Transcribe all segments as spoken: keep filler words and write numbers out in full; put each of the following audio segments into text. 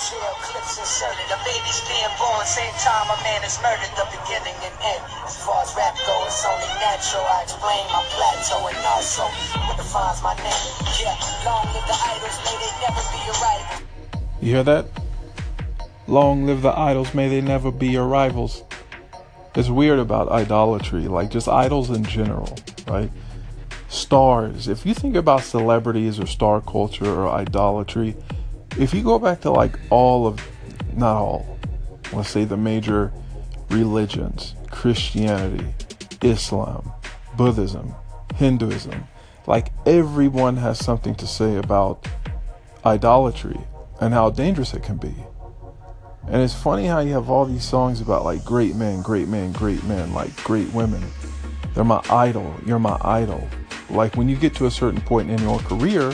chill, clips inserted, a baby's being born, same time a man is murdered, the beginning and end. As far as rap goes, it's only natural, I explain my plateau and also what defines my name. Yeah, long live the idols, may they never be your rivals. You hear that? Long live the idols, may they never be your rivals. It's weird about idolatry, like just idols in general, right? Stars, if you think about celebrities or star culture or idolatry, if you go back to like all of, not all, let's say the major religions, Christianity, Islam, Buddhism, Hinduism, like everyone has something to say about idolatry and how dangerous it can be. And it's funny how you have all these songs about like great men, great men, great men, like great women. They're my idol. You're my idol. Like when you get to a certain point in your career,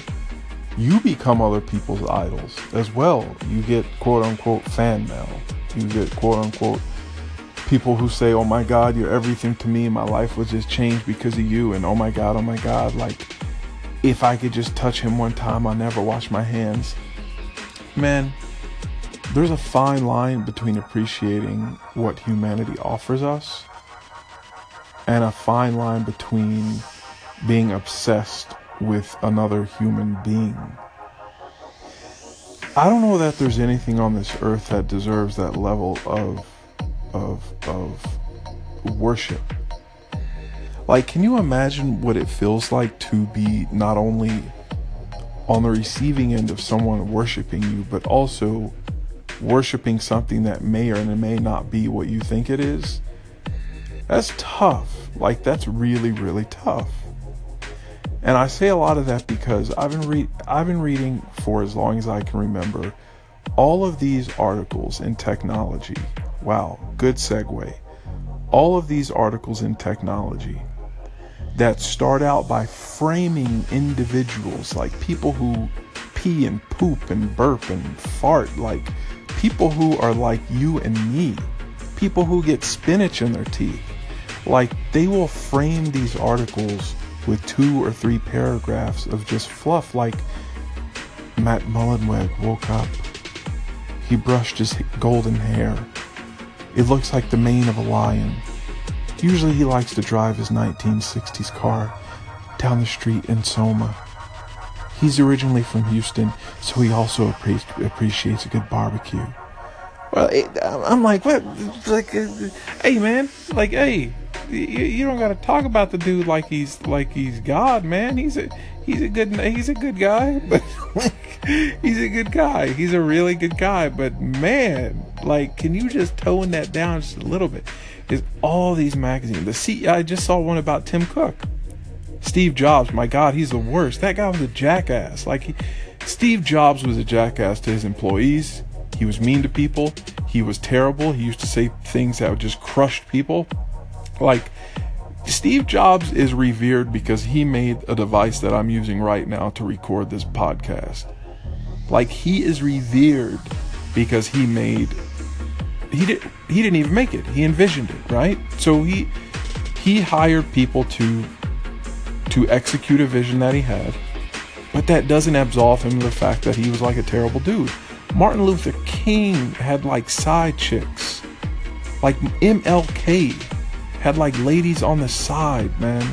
you become other people's idols as well. You get quote unquote fan mail. You get quote unquote people who say, oh my God, you're everything to me. My life was just changed because of you. And oh my God, oh my God. Like if I could just touch him one time, I'll never wash my hands. Man. There's a fine line between appreciating what humanity offers us and a fine line between being obsessed with another human being. I don't know that there's anything on this earth that deserves that level of of of worship. Like, can you imagine what it feels like to be not only on the receiving end of someone worshiping you, but also worshiping something that may or may not be what you think it is? That's tough. Like, that's really, really tough. And I say a lot of that because I've been re- I've been reading for as long as I can remember all of these articles in technology. Wow, good segue. All of these articles in technology that start out by framing individuals, like people who pee and poop and burp and fart, like people who are like you and me, people who get spinach in their teeth. Like, they will frame these articles with two or three paragraphs of just fluff, like Matt Mullenweg woke up, he brushed his golden hair, it looks like the mane of a lion. Usually he likes to drive his nineteen sixties car down the street in Soma. He's originally from Houston, so he also appre- appreciates a good barbecue. Well, it, I'm like, what? Like, uh, hey, man, like, hey, you, you don't gotta talk about the dude like he's like he's God, man. He's a he's a good he's a good guy, but like, he's a good guy. He's a really good guy, but man, like, can you just tone that down just a little bit? Is all these magazines? The C I just saw one about Tim Cook. Steve Jobs, my God, he's the worst. That guy was a jackass. Like, he, Steve Jobs was a jackass to his employees. He was mean to people. He was terrible. He used to say things that would just crush people. Like, Steve Jobs is revered because he made a device that I'm using right now to record this podcast. Like, he is revered because he made, he did, he didn't even make it. He envisioned it, right? So he, he hired people to to execute a vision that he had, but that doesn't absolve him of the fact that he was like a terrible dude. Martin Luther King had like side chicks. Like M L K had like ladies on the side, man.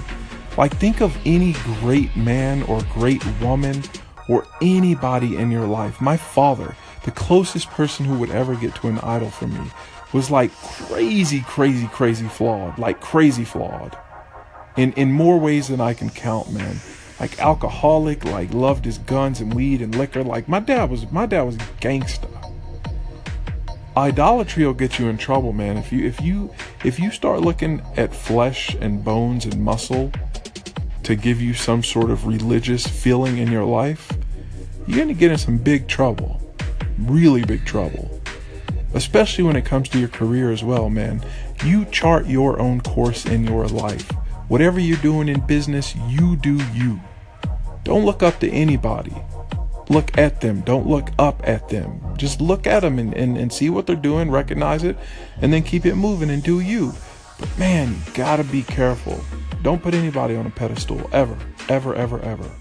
Like, think of any great man or great woman or anybody in your life. My father, the closest person who would ever get to an idol for me, was like crazy, crazy, crazy flawed, like crazy flawed. In, in more ways than I can count, man. Like, alcoholic, like loved his guns and weed and liquor. Like, my dad was my dad was gangster. Idolatry will get you in trouble, man. If you if you if you start looking at flesh and bones and muscle to give you some sort of religious feeling in your life, you're gonna get in some big trouble. Really big trouble. Especially when it comes to your career as well, man. You chart your own course in your life. Whatever you're doing in business, you do you. Don't look up to anybody. Look at them. Don't look up at them. Just look at them and, and, and see what they're doing, recognize it, and then keep it moving and do you. But man, you gotta be careful. Don't put anybody on a pedestal, ever, ever, ever, ever.